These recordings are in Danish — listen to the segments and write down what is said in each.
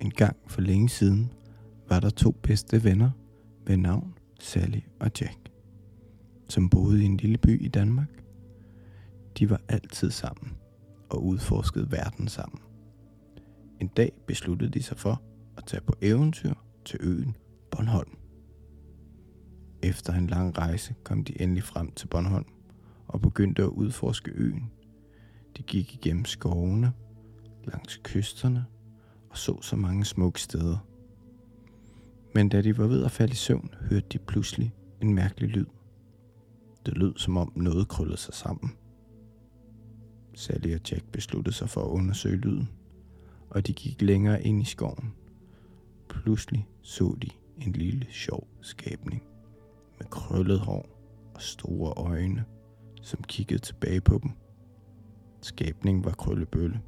En gang for længe siden var der to bedste venner ved navn Sally og Jack, som boede i en lille by i Danmark. De var altid sammen og udforskede verden sammen. En dag besluttede de sig for at tage på eventyr til øen Bornholm. Efter en lang rejse kom de endelig frem til Bornholm og begyndte at udforske øen. De gik igennem skovene, langs kysterne og så mange smukke steder. Men da de var ved at falde i søvn, hørte de pludselig en mærkelig lyd. Det lød, som om noget krøllede sig sammen. Sally og Jack besluttede sig for at undersøge lyden, og de gik længere ind i skoven. Pludselig så de en lille sjov skabning med krøllet hår og store øjne, som kiggede tilbage på dem. Skabningen var Krøllebølle,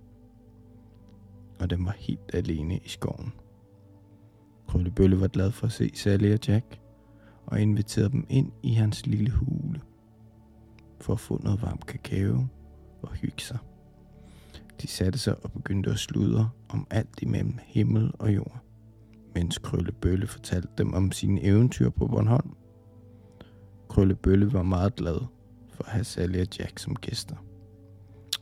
og den var helt alene i skoven. Krøllebølle var glad for at se Sally og Jack, og inviterede dem ind i hans lille hule for at få noget varm kakao og hygge sig. De satte sig og begyndte at sludre om alt imellem himmel og jord, mens Krøllebølle fortalte dem om sine eventyr på Bornholm. Krøllebølle var meget glad for at have Sally og Jack som gæster,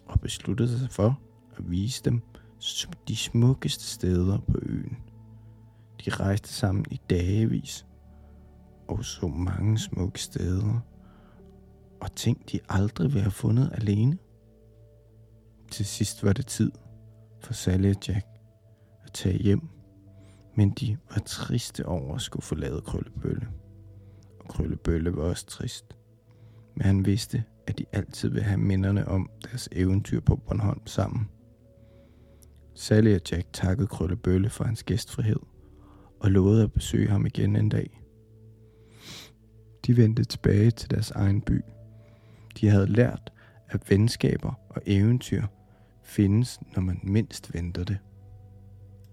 og besluttede sig for at vise dem de smukkeste steder på øen. De rejste sammen i dagevis og så mange smukke steder og ting, de aldrig ville have fundet alene. Til sidst var det tid for Sally og Jack at tage hjem, men de var triste over at skulle forlade Krøllebølle. Og Krøllebølle var også trist, men han vidste, at de altid ville have minderne om deres eventyr på Bornholm sammen. Sally og Jack takkede Krøllebølle for hans gæstfrihed og lovede at besøge ham igen en dag. De vendte tilbage til deres egen by. De havde lært, at venskaber og eventyr findes, når man mindst venter det.